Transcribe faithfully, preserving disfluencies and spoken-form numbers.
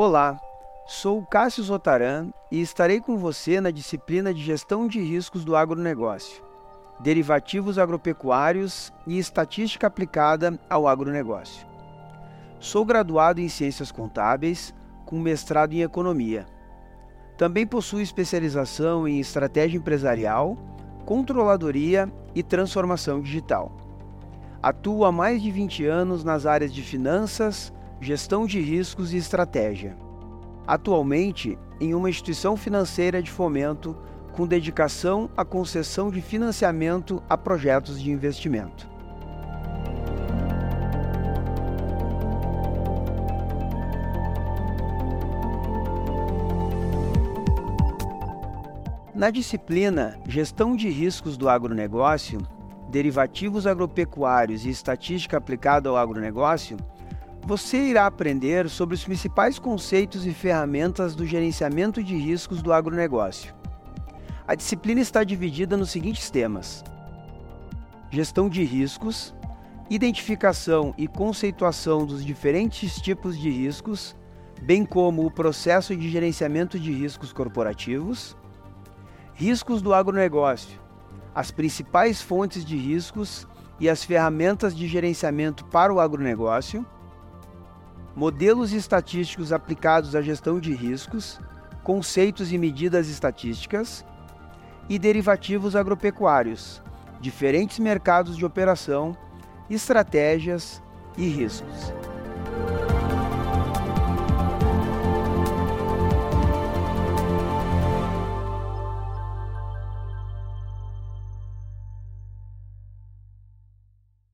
Olá, sou o Cássio Zotaran e estarei com você na disciplina de Gestão de Riscos do Agronegócio, Derivativos Agropecuários e Estatística Aplicada ao Agronegócio. Sou graduado em Ciências Contábeis, com mestrado em Economia. Também possuo especialização em Estratégia Empresarial, Controladoria e Transformação Digital. Atuo há mais de vinte anos nas áreas de Finanças, Gestão de Riscos e Estratégia. Atualmente, em uma instituição financeira de fomento com dedicação à concessão de financiamento a projetos de investimento. Na disciplina Gestão de Riscos do Agronegócio, Derivativos Agropecuários e Estatística Aplicada ao Agronegócio, você irá aprender sobre os principais conceitos e ferramentas do gerenciamento de riscos do agronegócio. A disciplina está dividida nos seguintes temas: gestão de riscos, identificação e conceituação dos diferentes tipos de riscos, bem como o processo de gerenciamento de riscos corporativos, riscos do agronegócio, as principais fontes de riscos e as ferramentas de gerenciamento para o agronegócio, modelos estatísticos aplicados à gestão de riscos, conceitos e medidas estatísticas, e derivativos agropecuários, diferentes mercados de operação, estratégias e riscos.